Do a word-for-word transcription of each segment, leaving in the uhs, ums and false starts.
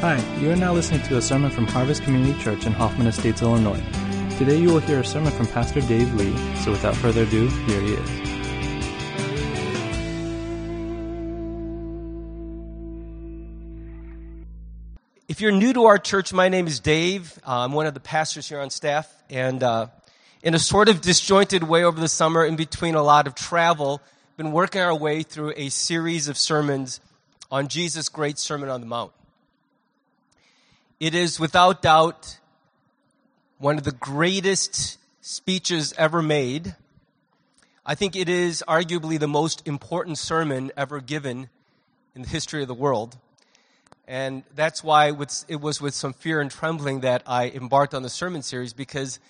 Hi, you are now listening to a sermon from Harvest Community Church in Hoffman Estates, Illinois. Today you will hear a sermon from Pastor Dave Lee, so without further ado, here he is. If you're new to our church, my name is Dave. Uh, I'm one of the pastors here on staff. And uh, in a sort of disjointed way over the summer, in between a lot of travel, been working our way through a series of sermons on Jesus' great Sermon on the Mount. It is, without doubt, one of the greatest speeches ever made. I think it is arguably the most important sermon ever given in the history of the world. And that's why it was with some fear and trembling that I embarked on the sermon series, because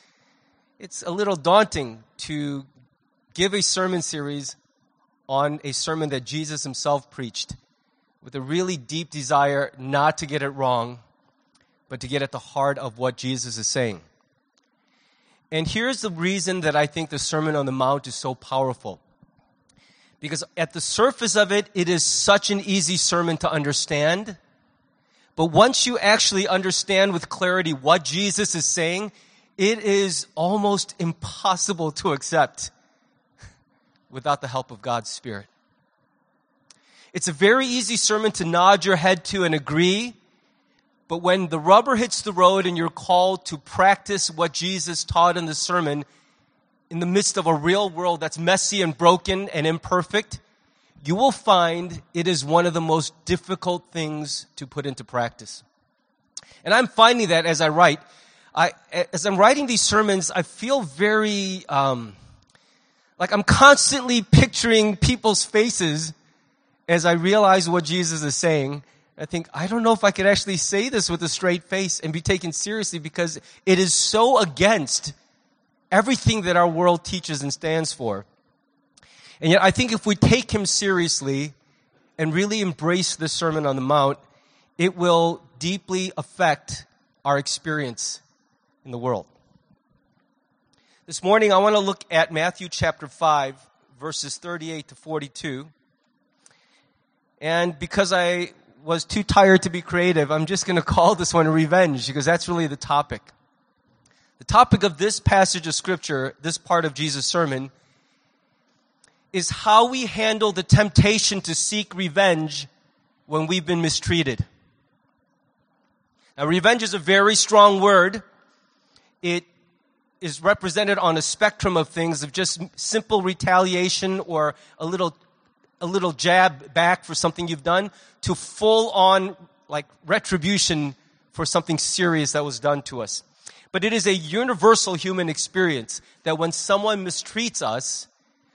it's a little daunting to give a sermon series on a sermon that Jesus himself preached with a really deep desire not to get it wrong, but to get at the heart of what Jesus is saying. And here's the reason that I think the Sermon on the Mount is so powerful. Because at the surface of it, it is such an easy sermon to understand. But once you actually understand with clarity what Jesus is saying, it is almost impossible to accept without the help of God's Spirit. It's a very easy sermon to nod your head to and agree, but when the rubber hits the road and you're called to practice what Jesus taught in the sermon, in the midst of a real world that's messy and broken and imperfect, you will find it is one of the most difficult things to put into practice. And I'm finding that as I write. I, as I'm writing these sermons, I feel very, um, like I'm constantly picturing people's faces as I realize what Jesus is saying. I think, I don't know if I could actually say this with a straight face and be taken seriously, because it is so against everything that our world teaches and stands for. And yet I think if we take him seriously and really embrace the Sermon on the Mount, it will deeply affect our experience in the world. This morning I want to look at Matthew chapter five, verses thirty-eight to forty-two. And because I was too tired to be creative, I'm just going to call this one Revenge, because that's really the topic. The topic of this passage of Scripture, this part of Jesus' sermon, is how we handle the temptation to seek revenge when we've been mistreated. Now, revenge is a very strong word. It is represented on a spectrum of things, of just simple retaliation or a little a little jab back for something you've done, to full-on like retribution for something serious that was done to us. But it is a universal human experience that when someone mistreats us,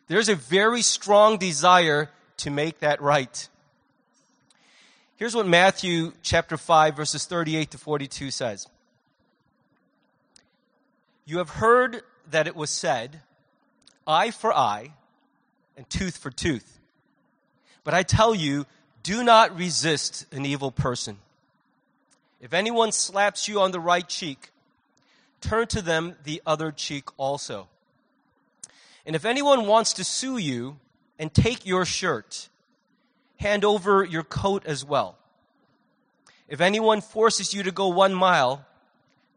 there's a very strong desire to make that right. Here's what Matthew chapter five, verses thirty-eight to forty-two says. You have heard that it was said, eye for eye and tooth for tooth. But I tell you, do not resist an evil person. If anyone slaps you on the right cheek, turn to them the other cheek also. And if anyone wants to sue you and take your shirt, hand over your coat as well. If anyone forces you to go one mile,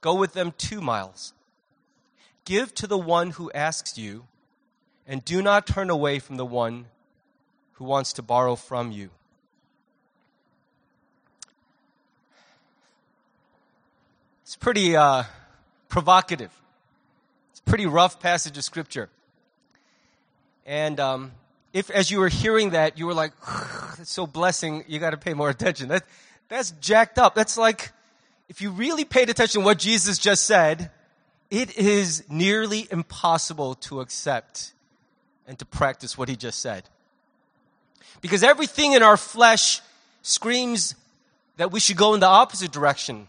go with them two miles. Give to the one who asks you, and do not turn away from the one who wants to borrow from you. It's pretty uh, provocative. It's a pretty rough passage of Scripture. And um, if, as you were hearing that, you were like, that's so blessing, you got to pay more attention. That, that's jacked up. That's like, if you really paid attention to what Jesus just said, it is nearly impossible to accept and to practice what he just said. Because everything in our flesh screams that we should go in the opposite direction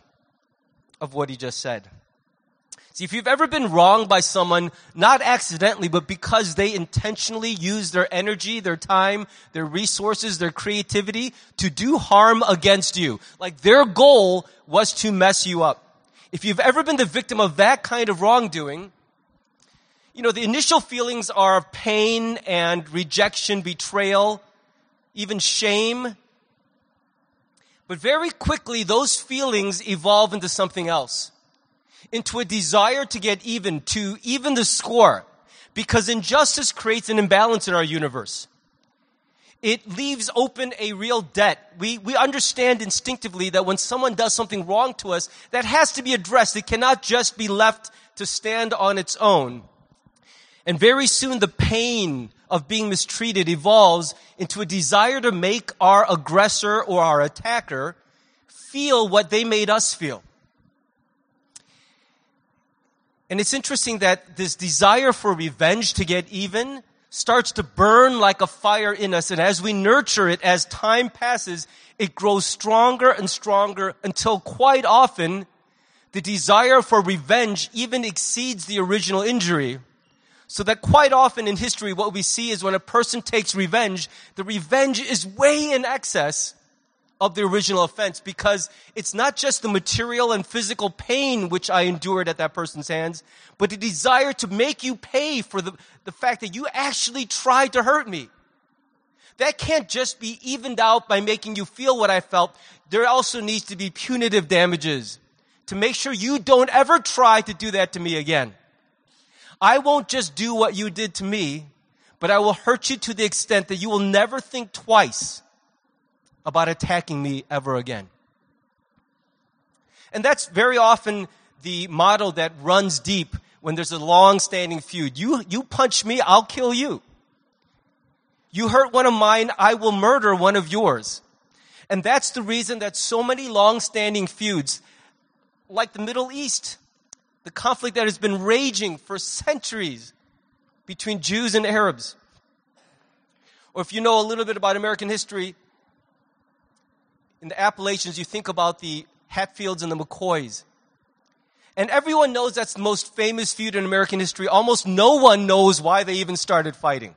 of what he just said. See, if you've ever been wronged by someone, not accidentally, but because they intentionally use their energy, their time, their resources, their creativity to do harm against you. Like, their goal was to mess you up. If you've ever been the victim of that kind of wrongdoing, you know, the initial feelings are pain and rejection, betrayal, even shame. But very quickly, those feelings evolve into something else, into a desire to get even, to even the score, because injustice creates an imbalance in our universe. It leaves open a real debt. We, we understand instinctively that when someone does something wrong to us, that has to be addressed. It cannot just be left to stand on its own. And very soon, the pain of being mistreated evolves into a desire to make our aggressor or our attacker feel what they made us feel. And it's interesting that this desire for revenge to get even starts to burn like a fire in us. And as we nurture it, as time passes, it grows stronger and stronger until quite often the desire for revenge even exceeds the original injury. So that quite often in history, what we see is when a person takes revenge, the revenge is way in excess of the original offense, because it's not just the material and physical pain which I endured at that person's hands, but the desire to make you pay for the, the fact that you actually tried to hurt me. That can't just be evened out by making you feel what I felt. There also needs to be punitive damages to make sure you don't ever try to do that to me again. I won't just do what you did to me, but I will hurt you to the extent that you will never think twice about attacking me ever again. And that's very often the model that runs deep when there's a long-standing feud. You, you punch me, I'll kill you. You hurt one of mine, I will murder one of yours. And that's the reason that so many long-standing feuds, like the Middle East, the conflict that has been raging for centuries between Jews and Arabs, or if you know a little bit about American history, in the Appalachians, you think about the Hatfields and the McCoys. And everyone knows that's the most famous feud in American history. Almost no one knows why they even started fighting.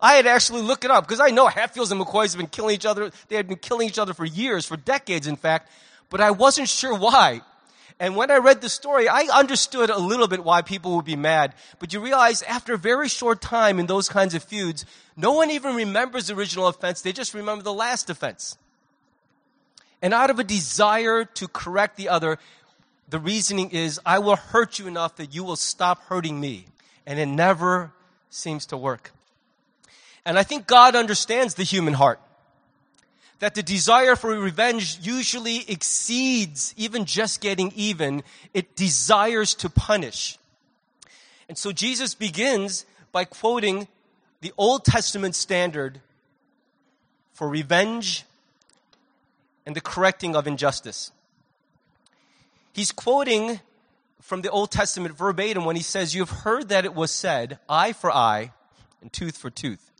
I had actually looked it up, because I know Hatfields and McCoys have been killing each other. They had been killing each other for years, for decades, in fact. But I wasn't sure why. And when I read the story, I understood a little bit why people would be mad. But you realize after a very short time in those kinds of feuds, no one even remembers the original offense. They just remember the last offense. And out of a desire to correct the other, the reasoning is, I will hurt you enough that you will stop hurting me. And it never seems to work. And I think God understands the human heart, that the desire for revenge usually exceeds even just getting even. It desires to punish. And so Jesus begins by quoting the Old Testament standard for revenge and the correcting of injustice. He's quoting from the Old Testament verbatim when he says, "You have heard that it was said, eye for eye and tooth for tooth."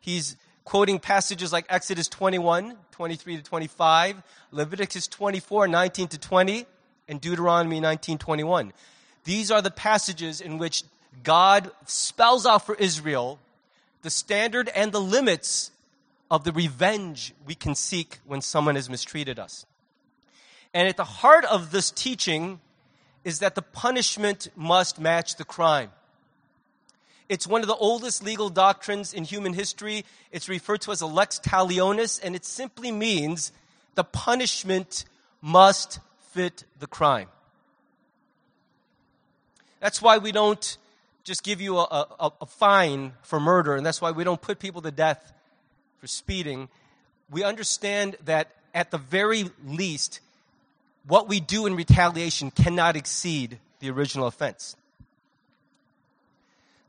He's quoting passages like Exodus twenty-one, twenty-three to twenty-five, Leviticus twenty-four, nineteen to twenty, and Deuteronomy nineteen, twenty-one. These are the passages in which God spells out for Israel the standard and the limits of the revenge we can seek when someone has mistreated us. And at the heart of this teaching is that the punishment must match the crime. It's one of the oldest legal doctrines in human history. It's referred to as a lex talionis, and it simply means the punishment must fit the crime. That's why we don't just give you a, a, a fine for murder, and that's why we don't put people to death for speeding. We understand that at the very least, what we do in retaliation cannot exceed the original offense.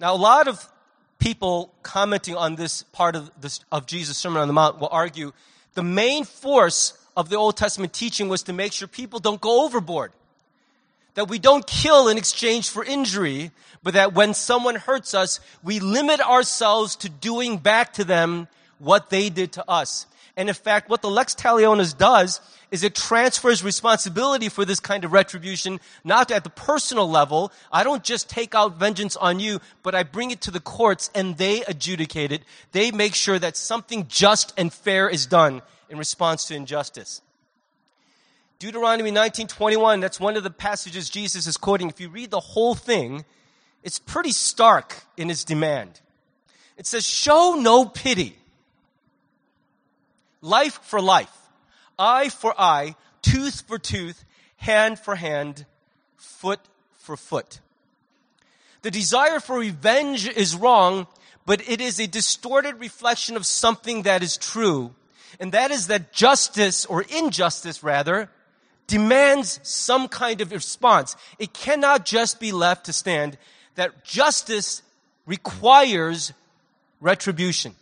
Now, a lot of people commenting on this part of, this, of Jesus' Sermon on the Mount will argue the main force of the Old Testament teaching was to make sure people don't go overboard, that we don't kill in exchange for injury, but that when someone hurts us, we limit ourselves to doing back to them what they did to us. And in fact, what the lex talionis does is it transfers responsibility for this kind of retribution, not at the personal level. I don't just take out vengeance on you, but I bring it to the courts and they adjudicate it. They make sure that something just and fair is done in response to injustice. Deuteronomy nineteen, twenty-one, that's one of the passages Jesus is quoting. If you read the whole thing, it's pretty stark in its demand. It says, "Show no pity. Life for life. eye for eye, tooth for tooth, hand for hand, foot for foot. The desire for revenge is wrong, but it is a distorted reflection of something that is true, and that is that justice, or injustice rather, demands some kind of response. It cannot just be left to stand, that justice requires retribution.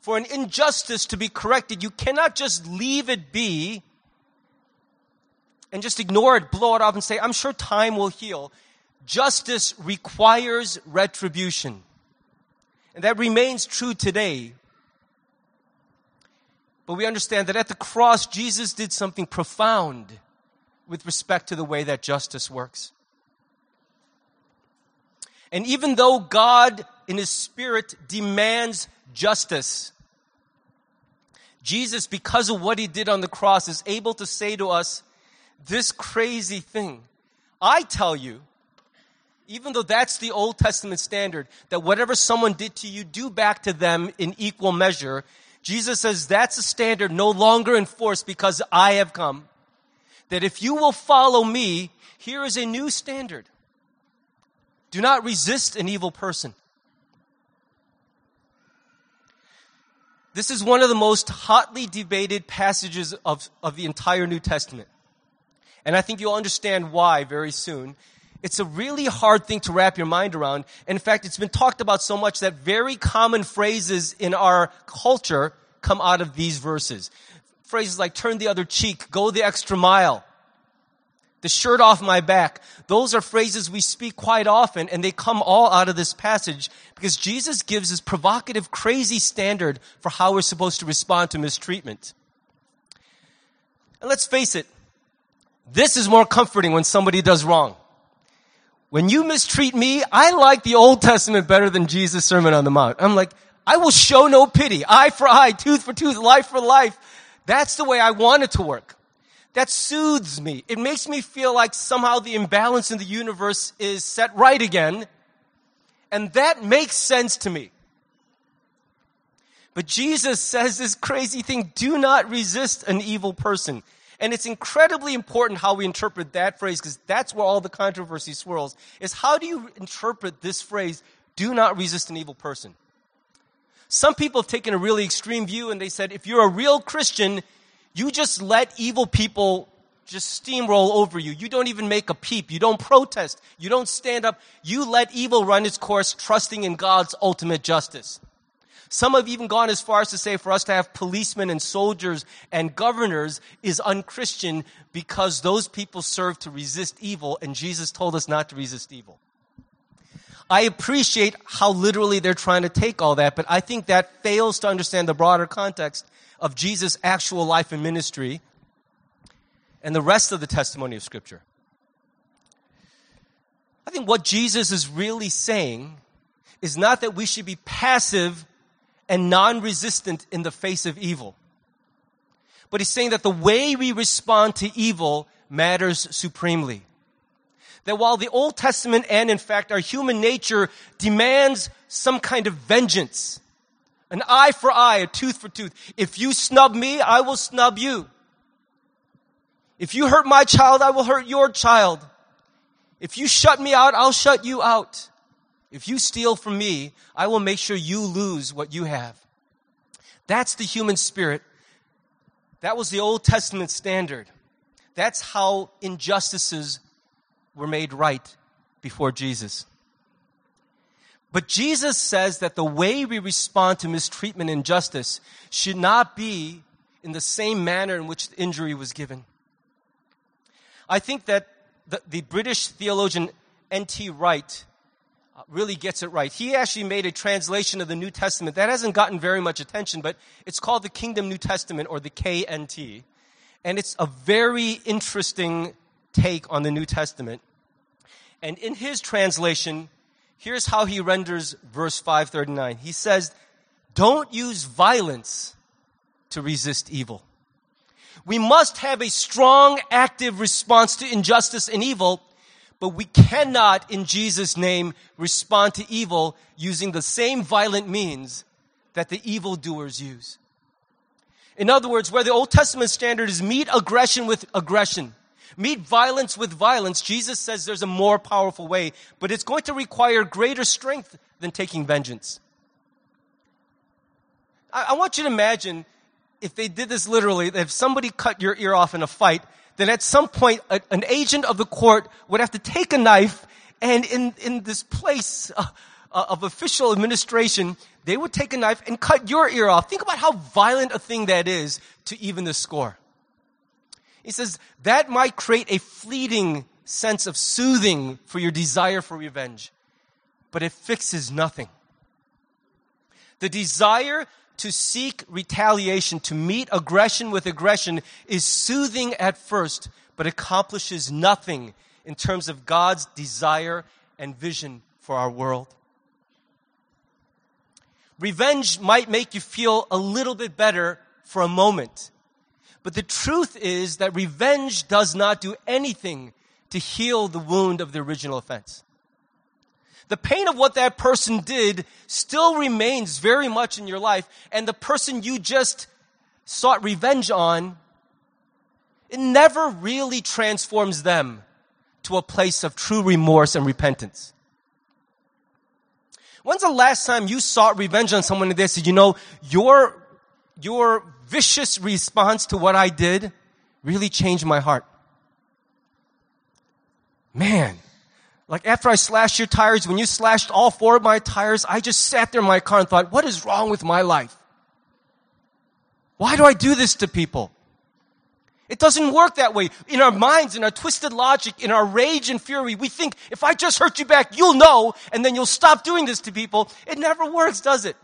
For an injustice to be corrected, you cannot just leave it be and just ignore it, blow it off, and say, I'm sure time will heal. Justice requires retribution. And that remains true today. But we understand that at the cross, Jesus did something profound with respect to the way that justice works. And even though God in His Spirit demands justice, Jesus, because of what He did on the cross, is able to say to us this crazy thing. I tell you, even though that's the Old Testament standard, that whatever someone did to you, do back to them in equal measure. Jesus says that's a standard no longer enforced because I have come. That if you will follow me, here is a new standard. Do not resist an evil person. This is one of the most hotly debated passages of, of the entire New Testament. And I think you'll understand why very soon. It's a really hard thing to wrap your mind around. And in fact, it's been talked about so much that very common phrases in our culture come out of these verses. Phrases like turn the other cheek, go the extra mile, the shirt off my back. Those are phrases we speak quite often, and they come all out of this passage because Jesus gives this provocative, crazy standard for how we're supposed to respond to mistreatment. And let's face it, this is more comforting when somebody does wrong. When you mistreat me, I like the Old Testament better than Jesus' Sermon on the Mount. I'm like, I will show no pity. Eye for eye, tooth for tooth, life for life. That's the way I want it to work. That soothes me. It makes me feel like somehow the imbalance in the universe is set right again. And that makes sense to me. But Jesus says this crazy thing, do not resist an evil person. And it's incredibly important how we interpret that phrase because that's where all the controversy swirls, is how do you interpret this phrase, do not resist an evil person? Some people have taken a really extreme view and they said, if you're a real Christian, you just let evil people just steamroll over you. You don't even make a peep. You don't protest. You don't stand up. You let evil run its course, trusting in God's ultimate justice. Some have even gone as far as to say for us to have policemen and soldiers and governors is unchristian because those people serve to resist evil, and Jesus told us not to resist evil. I appreciate how literally they're trying to take all that, but I think that fails to understand the broader context of Jesus' actual life and ministry and the rest of the testimony of Scripture. I think what Jesus is really saying is not that we should be passive and non-resistant in the face of evil. But he's saying that the way we respond to evil matters supremely. That while the Old Testament and, in fact, our human nature demands some kind of vengeance, an eye for eye, a tooth for tooth. If you snub me, I will snub you. If you hurt my child, I will hurt your child. If you shut me out, I'll shut you out. If you steal from me, I will make sure you lose what you have. That's the human spirit. That was the Old Testament standard. That's how injustices were made right before Jesus. But Jesus says that the way we respond to mistreatment and injustice should not be in the same manner in which the injury was given. I think that the, the British theologian N T Wright really gets it right. He actually made a translation of the New Testament that hasn't gotten very much attention, but it's called the Kingdom New Testament, or the K N T. And it's a very interesting take on the New Testament. And in his translation, here's how he renders verse five thirty-nine. He says, don't use violence to resist evil. We must have a strong, active response to injustice and evil, but we cannot, in Jesus' name, respond to evil using the same violent means that the evildoers use. In other words, where the Old Testament standard is meet aggression with aggression, meet violence with violence, Jesus says there's a more powerful way, but it's going to require greater strength than taking vengeance. I, I want you to imagine if they did this literally, that if somebody cut your ear off in a fight, then at some point a, an agent of the court would have to take a knife, and in, in this place uh, uh, of official administration, they would take a knife and cut your ear off. Think about how violent a thing that is to even the score. He says, that might create a fleeting sense of soothing for your desire for revenge, but it fixes nothing. The desire to seek retaliation, to meet aggression with aggression, is soothing at first, but accomplishes nothing in terms of God's desire and vision for our world. Revenge might make you feel a little bit better for a moment, but the truth is that revenge does not do anything to heal the wound of the original offense. The pain of what that person did still remains very much in your life, and the person you just sought revenge on, it never really transforms them to a place of true remorse and repentance. When's the last time you sought revenge on someone and they said, you know, your, your vicious response to what I did really changed my heart? Man. Like after I slashed your tires, when you slashed all four of my tires, I just sat there in my car and thought, what is wrong with my life? Why do I do this to people? It doesn't work that way. In our minds, in our twisted logic, in our rage and fury, we think if I just hurt you back, you'll know, and then you'll stop doing this to people. It never works, does it?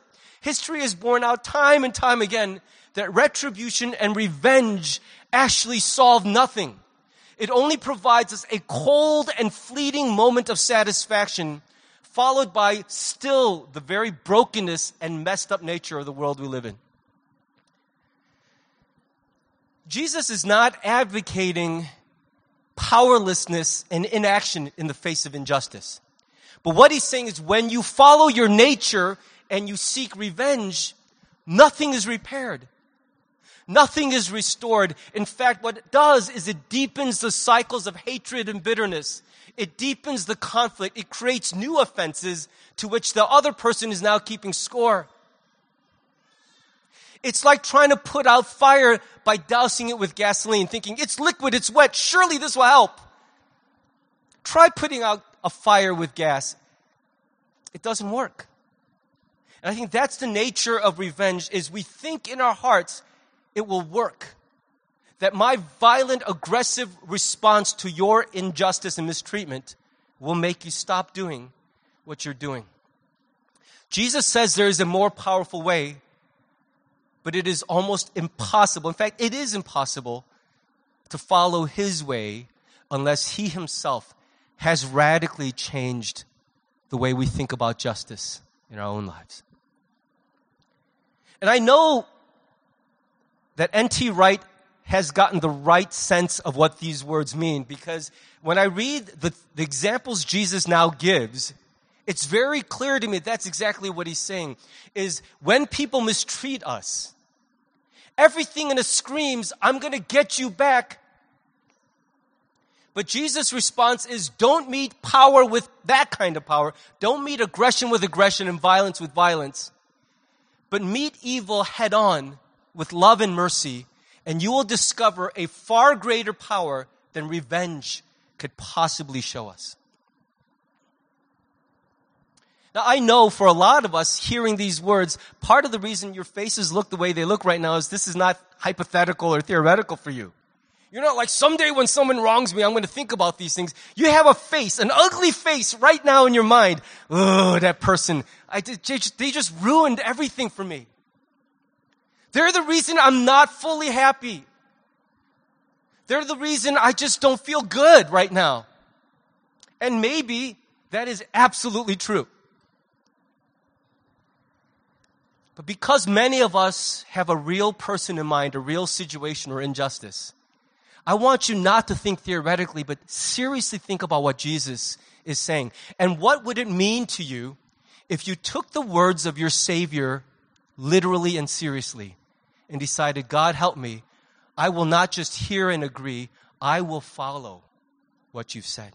History has borne out time and time again that retribution and revenge actually solve nothing. It only provides us a cold and fleeting moment of satisfaction, followed by still the very brokenness and messed up nature of the world we live in. Jesus is not advocating powerlessness and inaction in the face of injustice. But what he's saying is when you follow your nature and you seek revenge, nothing is repaired. Nothing is restored. In fact, what it does is it deepens the cycles of hatred and bitterness. It deepens the conflict. It creates new offenses to which the other person is now keeping score. It's like trying to put out fire by dousing it with gasoline, thinking it's liquid, it's wet, surely this will help. Try putting out a fire with gas. It doesn't work. And I think that's the nature of revenge, is we think in our hearts, it will work. That my violent, aggressive response to your injustice and mistreatment will make you stop doing what you're doing. Jesus says there is a more powerful way, but it is almost impossible. In fact, it is impossible to follow his way unless he himself has radically changed the way we think about justice in our own lives. And I know that N T Wright has gotten the right sense of what these words mean, because when I read the, the examples Jesus now gives, it's very clear to me that's exactly what he's saying, is when people mistreat us, everything in us screams, I'm going to get you back. But Jesus' response is, don't meet power with that kind of power. Don't meet aggression with aggression and violence with violence, but meet evil head on with love and mercy, and you will discover a far greater power than revenge could possibly show us. Now, I know for a lot of us hearing these words, part of the reason your faces look the way they look right now is this is not hypothetical or theoretical for you. You're not like, someday when someone wrongs me, I'm going to think about these things. You have a face, an ugly face right now in your mind. Oh, that person, I did, they just ruined everything for me. They're the reason I'm not fully happy. They're the reason I just don't feel good right now. And maybe that is absolutely true. But because many of us have a real person in mind, a real situation or injustice, I want you not to think theoretically, but seriously think about what Jesus is saying. And what would it mean to you if you took the words of your Savior literally and seriously and decided, God, help me. I will not just hear and agree. I will follow what you've said.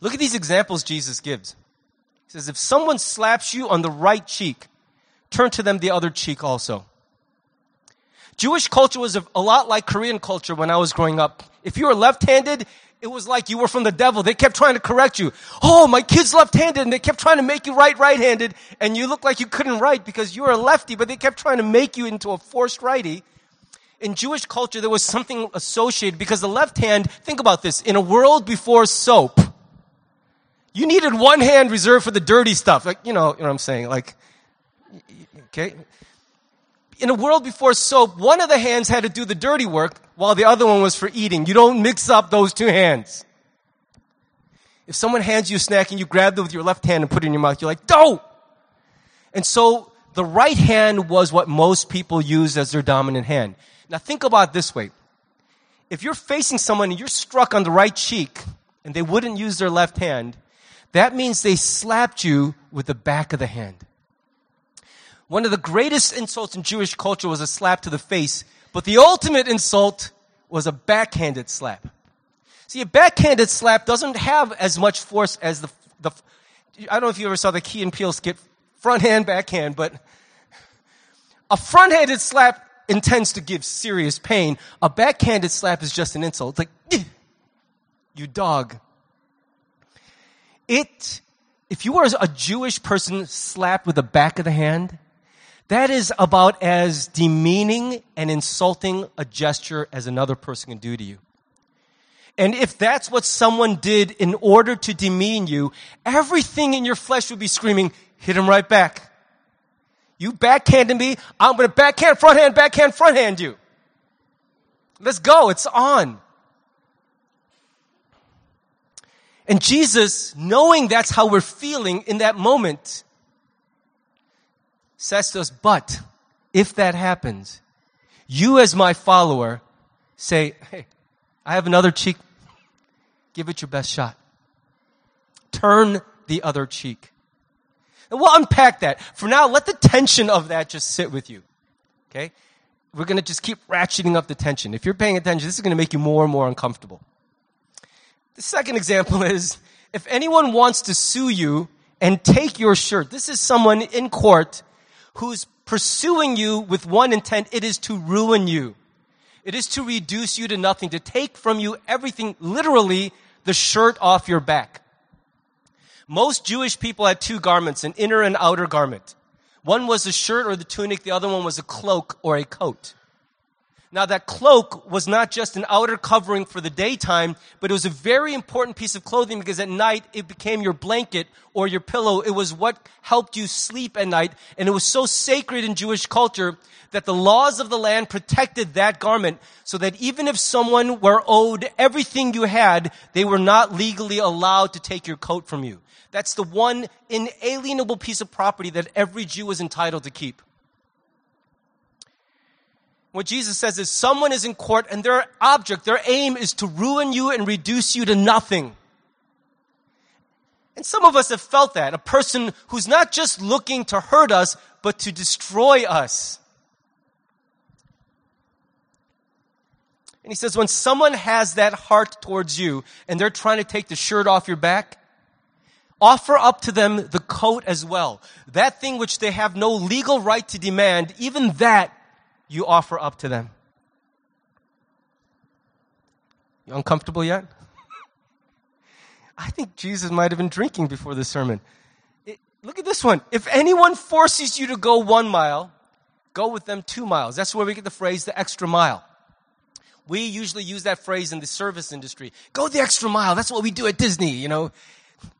Look at these examples Jesus gives. He says, if someone slaps you on the right cheek, turn to them the other cheek also. Jewish culture was a lot like Korean culture when I was growing up. If you were left-handed, it was like you were from the devil. They kept trying to correct you. Oh, my kid's left-handed, and they kept trying to make you right, right-handed, and you looked like you couldn't write because you were a lefty, but they kept trying to make you into a forced righty. In Jewish culture, there was something associated because the left hand, think about this, in a world before soap, you needed one hand reserved for the dirty stuff. Like, you know, you know what I'm saying? Like, okay. In a world before soap, one of the hands had to do the dirty work while the other one was for eating. You don't mix up those two hands. If someone hands you a snack and you grab it with your left hand and put it in your mouth, you're like, "Doh!" And so the right hand was what most people used as their dominant hand. Now think about it this way. If you're facing someone and you're struck on the right cheek and they wouldn't use their left hand, that means they slapped you with the back of the hand. One of the greatest insults in Jewish culture was a slap to the face, but the ultimate insult was a backhanded slap. See, a backhanded slap doesn't have as much force as the, the I don't know if you ever saw the Key and Peele skit, front hand, backhand, but a front-handed slap intends to give serious pain. A backhanded slap is just an insult. It's like, you dog. It, if you were a Jewish person slapped with the back of the hand, that is about as demeaning and insulting a gesture as another person can do to you. And if that's what someone did in order to demean you, everything in your flesh would be screaming, hit him right back. You backhanded me, I'm going to backhand, fronthand, backhand, fronthand you. Let's go, it's on. And Jesus, knowing that's how we're feeling in that moment, says to us, but if that happens, you as my follower say, hey, I have another cheek. Give it your best shot. Turn the other cheek. And we'll unpack that. For now, let the tension of that just sit with you. Okay? We're going to just keep ratcheting up the tension. If you're paying attention, this is going to make you more and more uncomfortable. The second example is, if anyone wants to sue you and take your shirt, this is someone in court who's pursuing you with one intent. It is to ruin you. It is to reduce you to nothing, to take from you everything, literally the shirt off your back. Most Jewish people had two garments, an inner and outer garment. One was a shirt or the tunic. The other one was a cloak or a coat. Now, that cloak was not just an outer covering for the daytime, but it was a very important piece of clothing because at night it became your blanket or your pillow. It was what helped you sleep at night, and it was so sacred in Jewish culture that the laws of the land protected that garment so that even if someone were owed everything you had, they were not legally allowed to take your coat from you. That's the one inalienable piece of property that every Jew was entitled to keep. What Jesus says is someone is in court and their object, their aim is to ruin you and reduce you to nothing. And some of us have felt that. A person who's not just looking to hurt us, but to destroy us. And he says when someone has that heart towards you and they're trying to take the shirt off your back, offer up to them the coat as well. That thing which they have no legal right to demand, even that, you offer up to them. You uncomfortable yet? I think Jesus might have been drinking before the sermon. It, look at this one. If anyone forces you to go one mile, go with them two miles. That's where we get the phrase, the extra mile. We usually use that phrase in the service industry. Go the extra mile. That's what we do at Disney, you know.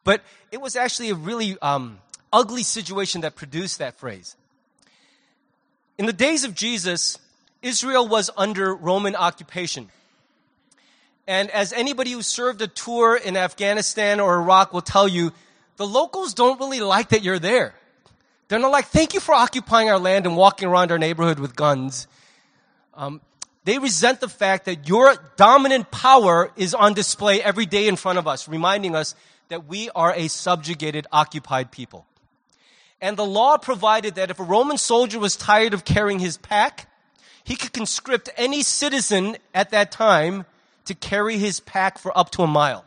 But it was actually a really um, ugly situation that produced that phrase. In the days of Jesus, Israel was under Roman occupation. And as anybody who served a tour in Afghanistan or Iraq will tell you, the locals don't really like that you're there. They're not like, thank you for occupying our land and walking around our neighborhood with guns. Um, they resent the fact that your dominant power is on display every day in front of us, reminding us that we are a subjugated, occupied people. And the law provided that if a Roman soldier was tired of carrying his pack, he could conscript any citizen at that time to carry his pack for up to a mile.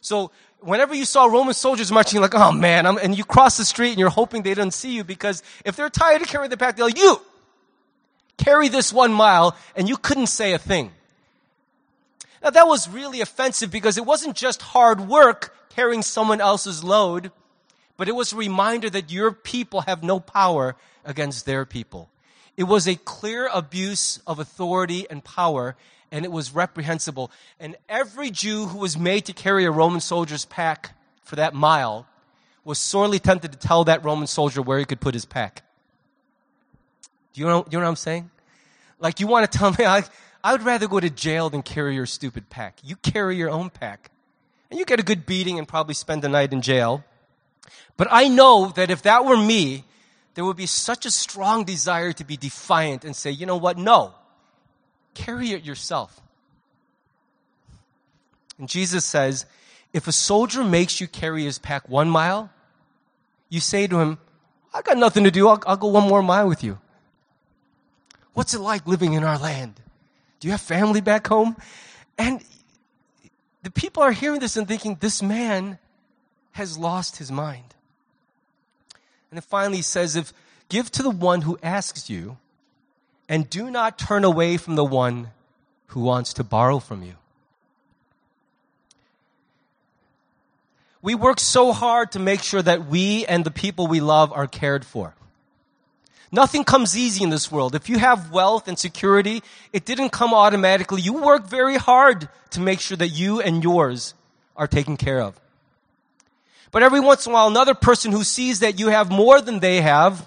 So whenever you saw Roman soldiers marching, like, oh man, I'm, and you cross the street and you're hoping they don't see you, because if they're tired of carrying the pack, they're like, you, carry this one mile, and you couldn't say a thing. Now that was really offensive because it wasn't just hard work carrying someone else's load, but it was a reminder that your people have no power against their people. It was a clear abuse of authority and power, and it was reprehensible. And every Jew who was made to carry a Roman soldier's pack for that mile was sorely tempted to tell that Roman soldier where he could put his pack. Do you know, you know what I'm saying? Like, you want to tell me, I, I would rather go to jail than carry your stupid pack. You carry your own pack. And you get a good beating and probably spend the night in jail. But I know that if that were me, there would be such a strong desire to be defiant and say, you know what, no. Carry it yourself. And Jesus says, if a soldier makes you carry his pack one mile, you say to him, I got nothing to do. I'll, I'll go one more mile with you. What's it like living in our land? Do you have family back home? And the people are hearing this and thinking, this man has lost his mind. And then finally he says, if give to the one who asks you, and do not turn away from the one who wants to borrow from you. We work so hard to make sure that we and the people we love are cared for. Nothing comes easy in this world. If you have wealth and security, it didn't come automatically. You work very hard to make sure that you and yours are taken care of. But every once in a while, another person who sees that you have more than they have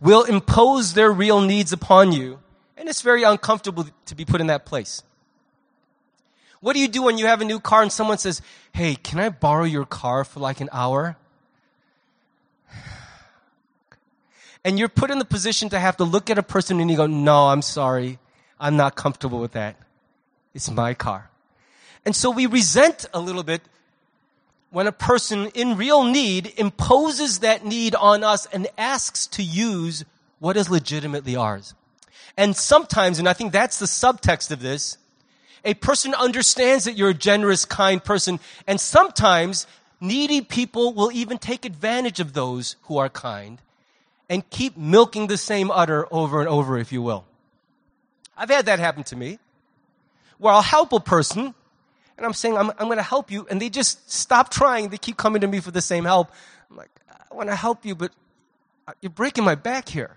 will impose their real needs upon you, and it's very uncomfortable to be put in that place. What do you do when you have a new car and someone says, hey, can I borrow your car for like an hour? And you're put in the position to have to look at a person and you go, no, I'm sorry. I'm not comfortable with that. It's my car. And so we resent a little bit when a person in real need imposes that need on us and asks to use what is legitimately ours. And sometimes, and I think that's the subtext of this, a person understands that you're a generous, kind person, and sometimes needy people will even take advantage of those who are kind and keep milking the same udder over and over, if you will. I've had that happen to me, where I'll help a person, and I'm saying, I'm, I'm going to help you. And they just stop trying. They keep coming to me for the same help. I'm like, I want to help you, but you're breaking my back here.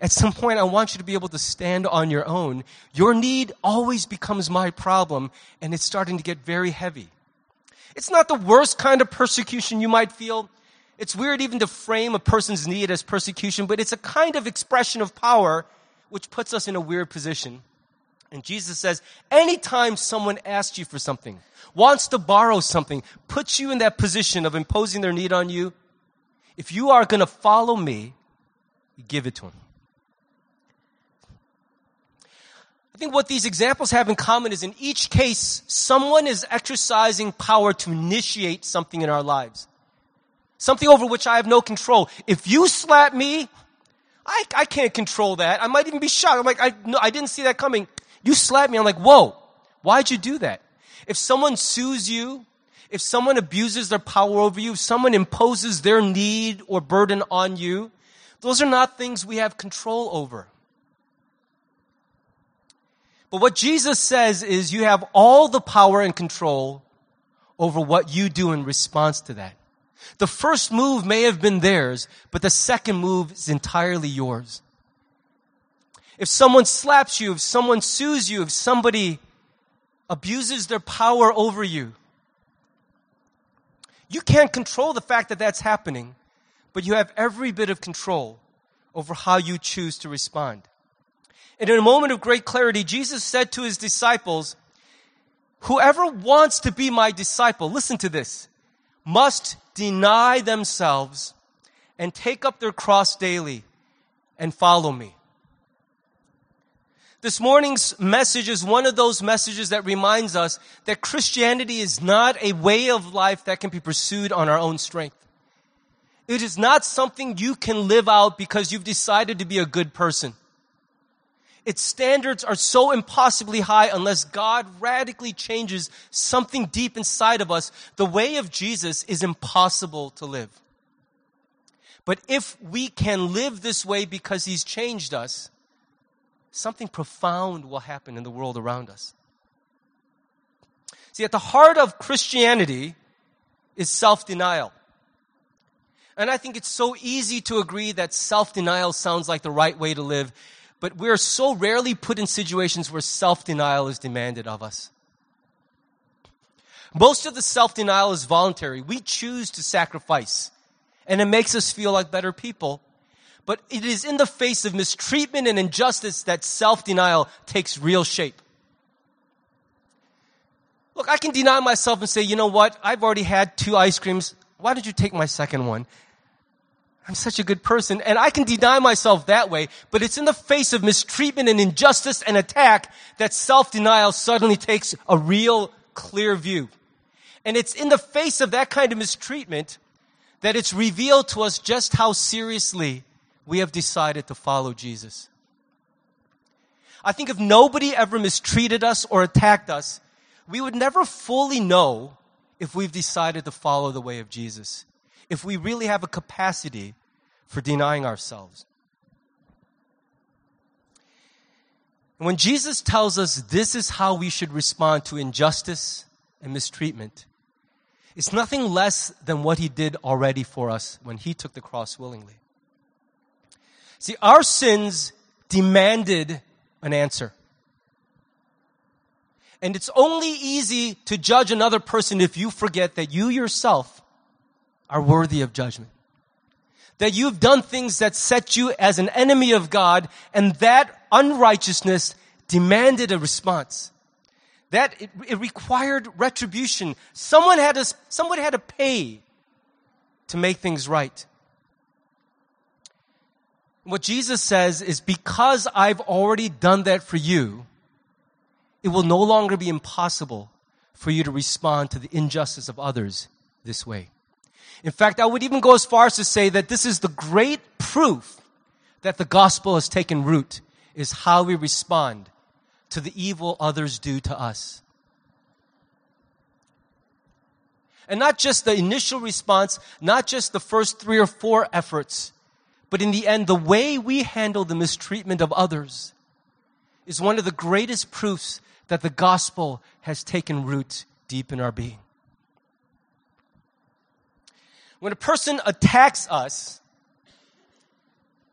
At some point, I want you to be able to stand on your own. Your need always becomes my problem, and it's starting to get very heavy. It's not the worst kind of persecution you might feel. It's weird even to frame a person's need as persecution, but it's a kind of expression of power which puts us in a weird position. And Jesus says, anytime someone asks you for something, wants to borrow something, puts you in that position of imposing their need on you, if you are going to follow me, give it to him. I think what these examples have in common is in each case, someone is exercising power to initiate something in our lives, something over which I have no control. If you slap me, I, I can't control that. I might even be shocked. I'm like, I, no, I didn't see that coming. You slap me, I'm like, whoa, why'd you do that? If someone sues you, if someone abuses their power over you, if someone imposes their need or burden on you, those are not things we have control over. But what Jesus says is you have all the power and control over what you do in response to that. The first move may have been theirs, but the second move is entirely yours. If someone slaps you, if someone sues you, if somebody abuses their power over you, you can't control the fact that that's happening, but you have every bit of control over how you choose to respond. And in a moment of great clarity, Jesus said to his disciples, whoever wants to be my disciple, listen to this, must deny themselves and take up their cross daily and follow me. This morning's message is one of those messages that reminds us that Christianity is not a way of life that can be pursued on our own strength. It is not something you can live out because you've decided to be a good person. Its standards are so impossibly high unless God radically changes something deep inside of us. The way of Jesus is impossible to live. But if we can live this way because he's changed us, something profound will happen in the world around us. See, at the heart of Christianity is self-denial. And I think it's so easy to agree that self-denial sounds like the right way to live, but we're so rarely put in situations where self-denial is demanded of us. Most of the self-denial is voluntary. We choose to sacrifice, and it makes us feel like better people. But it is in the face of mistreatment and injustice that self-denial takes real shape. Look, I can deny myself and say, you know what? I've already had two ice creams. Why don't you take my second one? I'm such a good person. And I can deny myself that way, but it's in the face of mistreatment and injustice and attack that self-denial suddenly takes a real clear view. And it's in the face of that kind of mistreatment that it's revealed to us just how seriously we have decided to follow Jesus. I think if nobody ever mistreated us or attacked us, we would never fully know if we've decided to follow the way of Jesus, if we really have a capacity for denying ourselves. When Jesus tells us this is how we should respond to injustice and mistreatment, it's nothing less than what he did already for us when he took the cross willingly. See, our sins demanded an answer. And it's only easy to judge another person if you forget that you yourself are worthy of judgment. That you've done things that set you as an enemy of God, and that unrighteousness demanded a response. That it, it required retribution. Someone had to, someone had to pay to make things right. What Jesus says is, because I've already done that for you, it will no longer be impossible for you to respond to the injustice of others this way. In fact, I would even go as far as to say that this is the great proof that the gospel has taken root, is how we respond to the evil others do to us. And not just the initial response, not just the first three or four efforts, but in the end, the way we handle the mistreatment of others is one of the greatest proofs that the gospel has taken root deep in our being. When a person attacks us,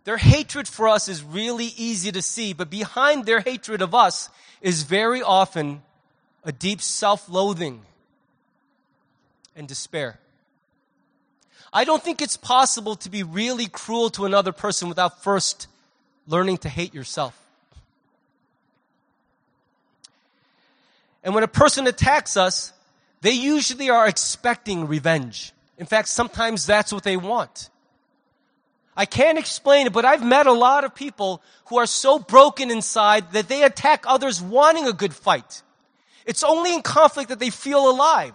their hatred for us is really easy to see, but behind their hatred of us is very often a deep self-loathing and despair. I don't think it's possible to be really cruel to another person without first learning to hate yourself. And when a person attacks us, they usually are expecting revenge. In fact, sometimes that's what they want. I can't explain it, but I've met a lot of people who are so broken inside that they attack others wanting a good fight. It's only in conflict that they feel alive.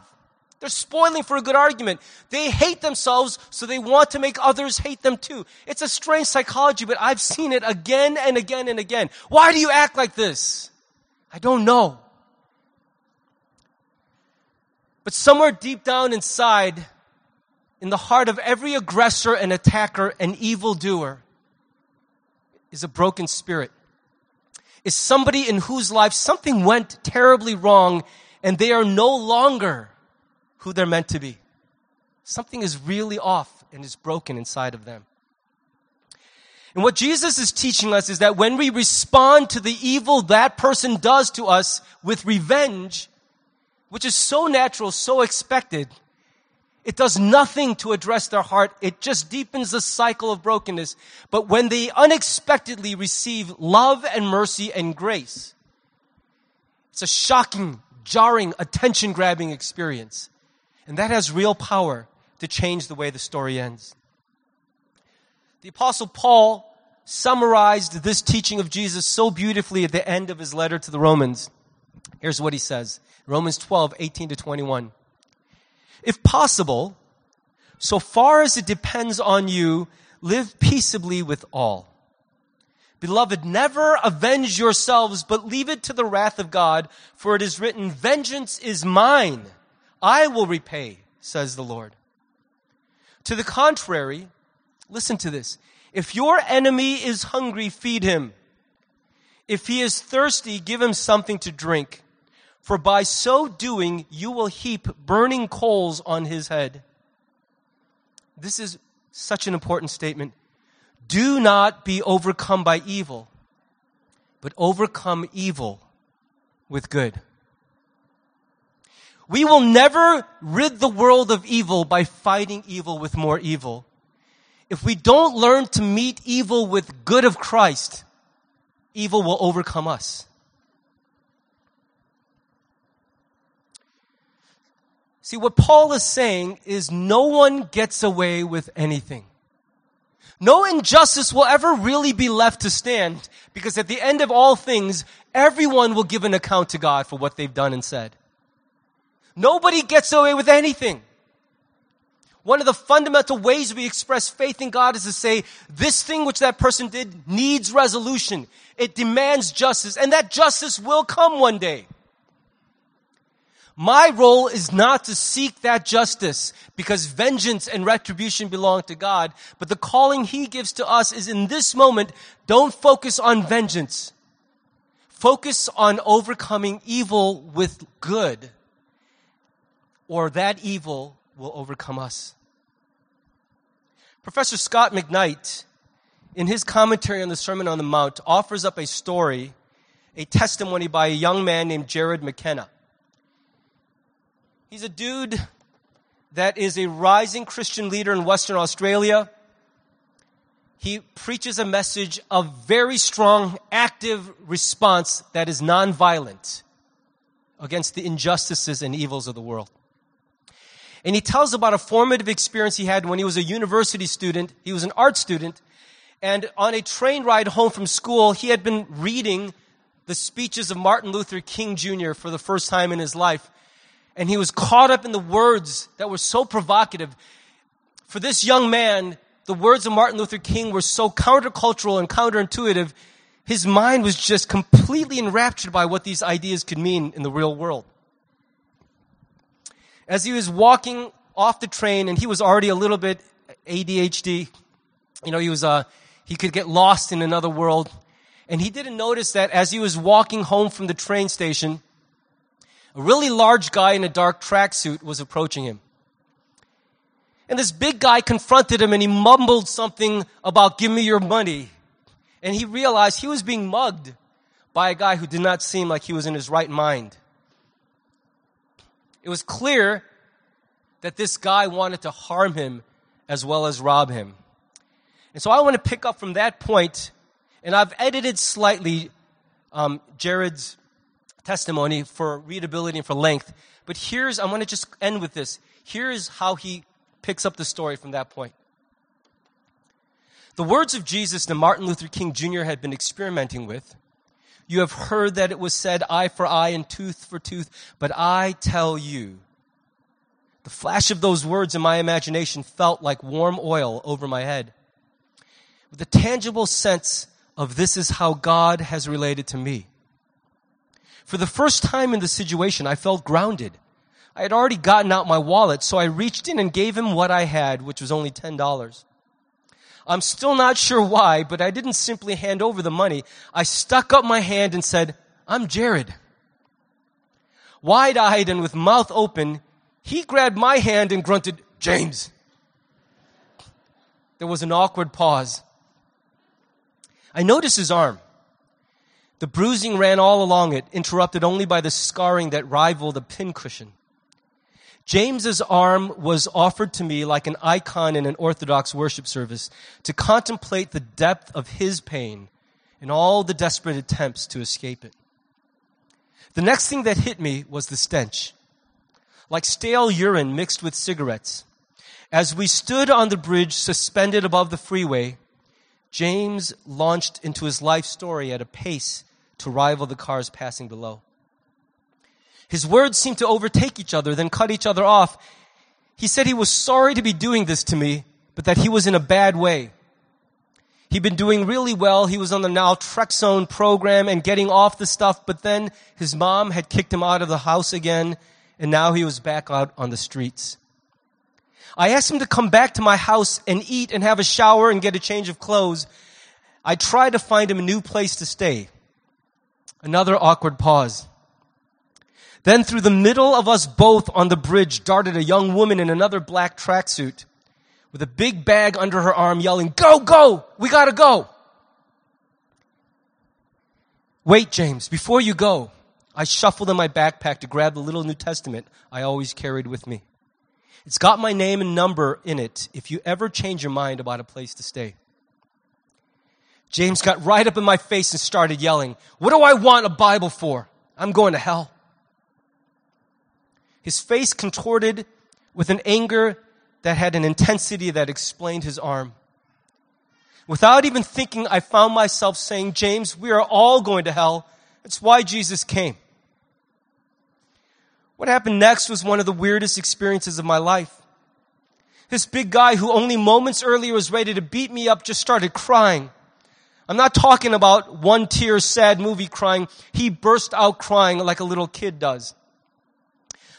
They're spoiling for a good argument. They hate themselves, so they want to make others hate them too. It's a strange psychology, but I've seen it again and again and again. Why do you act like this? I don't know. But somewhere deep down inside, in the heart of every aggressor and attacker and evildoer, is a broken spirit. Is somebody in whose life something went terribly wrong and they are no longer who they're meant to be. Something is really off and is broken inside of them. And what Jesus is teaching us is that when we respond to the evil that person does to us with revenge, which is so natural, so expected, it does nothing to address their heart. It just deepens the cycle of brokenness. But when they unexpectedly receive love and mercy and grace, it's a shocking, jarring, attention-grabbing experience. And that has real power to change the way the story ends. The Apostle Paul summarized this teaching of Jesus so beautifully at the end of his letter to the Romans. Here's what he says. Romans twelve, eighteen to twenty-one. If possible, So far as it depends on you, live peaceably with all. Beloved, never avenge yourselves, but leave it to the wrath of God, for it is written, vengeance is mine, I will repay, says the Lord. To the contrary, listen to this. If your enemy is hungry, feed him. If he is thirsty, give him something to drink. For by so doing, you will heap burning coals on his head. This is such an important statement. Do not be overcome by evil, but overcome evil with good. We will never rid the world of evil by fighting evil with more evil. If we don't learn to meet evil with good of Christ, evil will overcome us. See, what Paul is saying is no one gets away with anything. No injustice will ever really be left to stand, because at the end of all things, everyone will give an account to God for what they've done and said. Nobody gets away with anything. One of the fundamental ways we express faith in God is to say, this thing which that person did needs resolution. It demands justice, and that justice will come one day. My role is not to seek that justice, because vengeance and retribution belong to God, but the calling He gives to us is, in this moment, don't focus on vengeance. Focus on overcoming evil with good, or that evil will overcome us. Professor Scott McKnight, in his commentary on the Sermon on the Mount, offers up a story, a testimony by a young man named Jared McKenna. He's a dude that is a rising Christian leader in Western Australia. He preaches a message of very strong, active response that is nonviolent against the injustices and evils of the world. And he tells about a formative experience he had when he was a university student. He was an art student. And on a train ride home from school, he had been reading the speeches of Martin Luther King Junior for the first time in his life. And he was caught up in the words that were so provocative. For this young man, the words of Martin Luther King were so countercultural and counterintuitive, his mind was just completely enraptured by what these ideas could mean in the real world. As he was walking off the train, and he was already a little bit A D H D, you know, he was uh, he could get lost in another world. And he didn't notice that as he was walking home from the train station, a really large guy in a dark tracksuit was approaching him. And this big guy confronted him, and he mumbled something about, give me your money. And he realized he was being mugged by a guy who did not seem like he was in his right mind. It was clear that this guy wanted to harm him as well as rob him. And so I want to pick up from that point, and I've edited slightly um, Jared's testimony for readability and for length. But here's, I want to just end with this. Here's how he picks up the story from that point. The words of Jesus that Martin Luther King Junior had been experimenting with, you have heard that it was said, eye for eye and tooth for tooth, but I tell you, the flash of those words in my imagination felt like warm oil over my head, with a tangible sense of this is how God has related to me. For the first time in the situation, I felt grounded. I had already gotten out my wallet, so I reached in and gave him what I had, which was only ten dollars. I'm still not sure why, but I didn't simply hand over the money. I stuck up my hand and said, I'm Jared. Wide-eyed and with mouth open, he grabbed my hand and grunted, James. There was an awkward pause. I noticed his arm. The bruising ran all along it, interrupted only by the scarring that rivaled a pincushion. James's arm was offered to me like an icon in an Orthodox worship service to contemplate the depth of his pain and all the desperate attempts to escape it. The next thing that hit me was the stench, like stale urine mixed with cigarettes. As we stood on the bridge suspended above the freeway, James launched into his life story at a pace to rival the cars passing below. His words seemed to overtake each other, then cut each other off. He said he was sorry to be doing this to me, but that he was in a bad way. He'd been doing really well. He was on the Naltrexone program and getting off the stuff, but then his mom had kicked him out of the house again, and now he was back out on the streets. I asked him to come back to my house and eat and have a shower and get a change of clothes. I tried to find him a new place to stay. Another awkward pause. Then through the middle of us both on the bridge darted a young woman in another black tracksuit with a big bag under her arm yelling, "Go, go! We gotta go!" "Wait, James, before you go," I shuffled in my backpack to grab the little New Testament I always carried with me. It's got my name and number in it if you ever change your mind about a place to stay. James got right up in my face and started yelling, "What do I want a Bible for? I'm going to hell." His face contorted with an anger that had an intensity that explained his arm. Without even thinking, I found myself saying, "James, we are all going to hell. It's why Jesus came." What happened next was one of the weirdest experiences of my life. This big guy who only moments earlier was ready to beat me up just started crying. I'm not talking about one tear, sad movie crying. He burst out crying like a little kid does.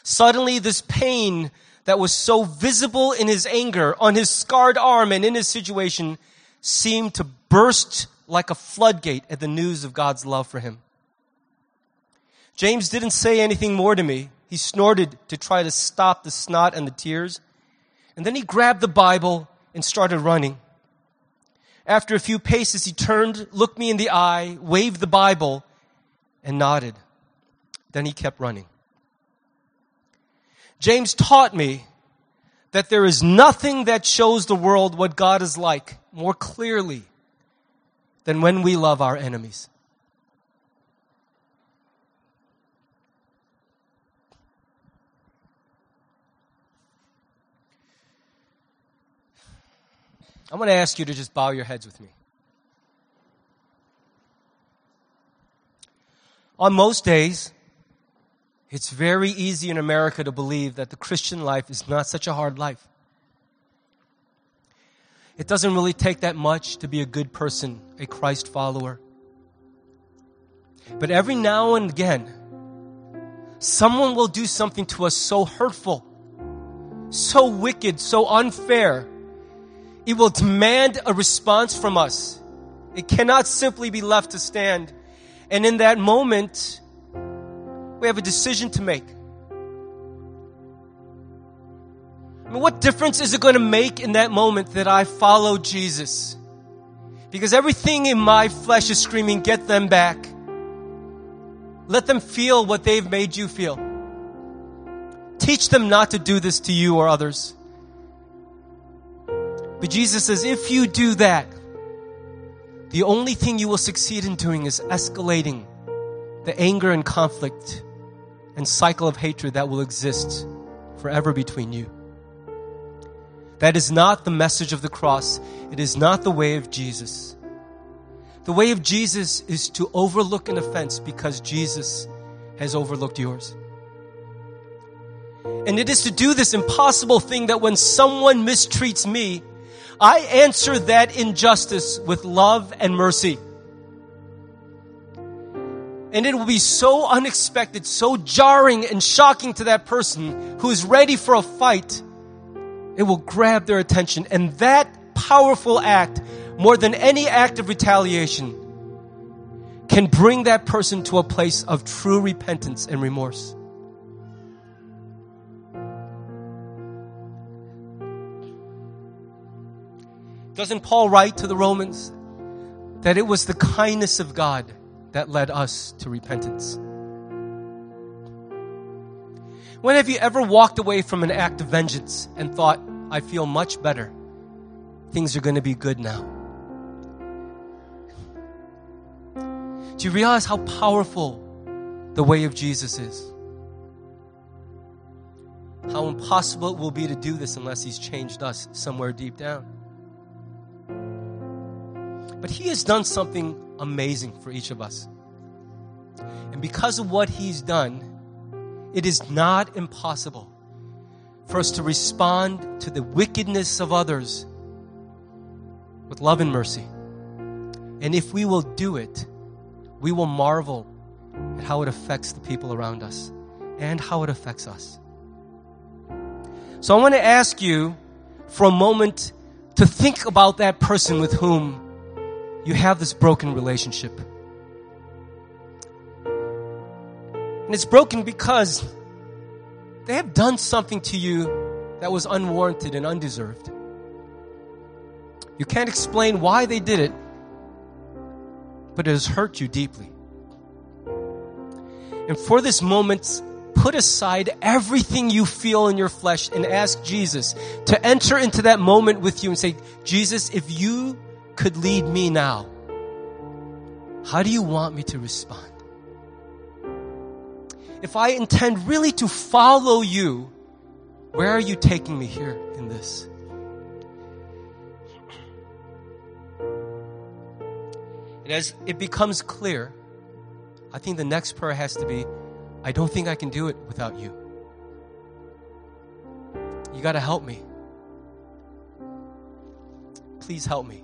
Suddenly, this pain that was so visible in his anger, on his scarred arm, and in his situation, seemed to burst like a floodgate at the news of God's love for him. James didn't say anything more to me. He snorted to try to stop the snot and the tears, and then he grabbed the Bible and started running. After a few paces, he turned, looked me in the eye, waved the Bible, and nodded. Then he kept running. James taught me that there is nothing that shows the world what God is like more clearly than when we love our enemies. I'm going to ask you to just bow your heads with me. On most days, it's very easy in America to believe that the Christian life is not such a hard life. It doesn't really take that much to be a good person, a Christ follower. But every now and again, someone will do something to us so hurtful, so wicked, so unfair. It will demand a response from us. It cannot simply be left to stand. And in that moment, we have a decision to make. I mean, what difference is it going to make in that moment that I follow Jesus? Because everything in my flesh is screaming, "Get them back. Let them feel what they've made you feel. Teach them not to do this to you or others." But Jesus says, if you do that, the only thing you will succeed in doing is escalating the anger and conflict and cycle of hatred that will exist forever between you. That is not the message of the cross. It is not the way of Jesus. The way of Jesus is to overlook an offense because Jesus has overlooked yours. And it is to do this impossible thing that when someone mistreats me, I answer that injustice with love and mercy. And it will be so unexpected, so jarring and shocking to that person who is ready for a fight. It will grab their attention. And that powerful act, more than any act of retaliation, can bring that person to a place of true repentance and remorse. Doesn't Paul write to the Romans that it was the kindness of God that led us to repentance? When have you ever walked away from an act of vengeance and thought, "I feel much better. Things are going to be good now"? Do you realize how powerful the way of Jesus is? How impossible it will be to do this unless he's changed us somewhere deep down. But he has done something amazing for each of us. And because of what he's done, it is not impossible for us to respond to the wickedness of others with love and mercy. And if we will do it, we will marvel at how it affects the people around us and how it affects us. So I want to ask you for a moment to think about that person with whom you have this broken relationship. And it's broken because they have done something to you that was unwarranted and undeserved. You can't explain why they did it, but it has hurt you deeply. And for this moment, put aside everything you feel in your flesh and ask Jesus to enter into that moment with you and say, Jesus, if you could lead me now, how do you want me to respond? If I intend really to follow you, where are you taking me here in this? And as it becomes clear, I think the next prayer has to be, I don't think I can do it without you. You got to help me. Please help me.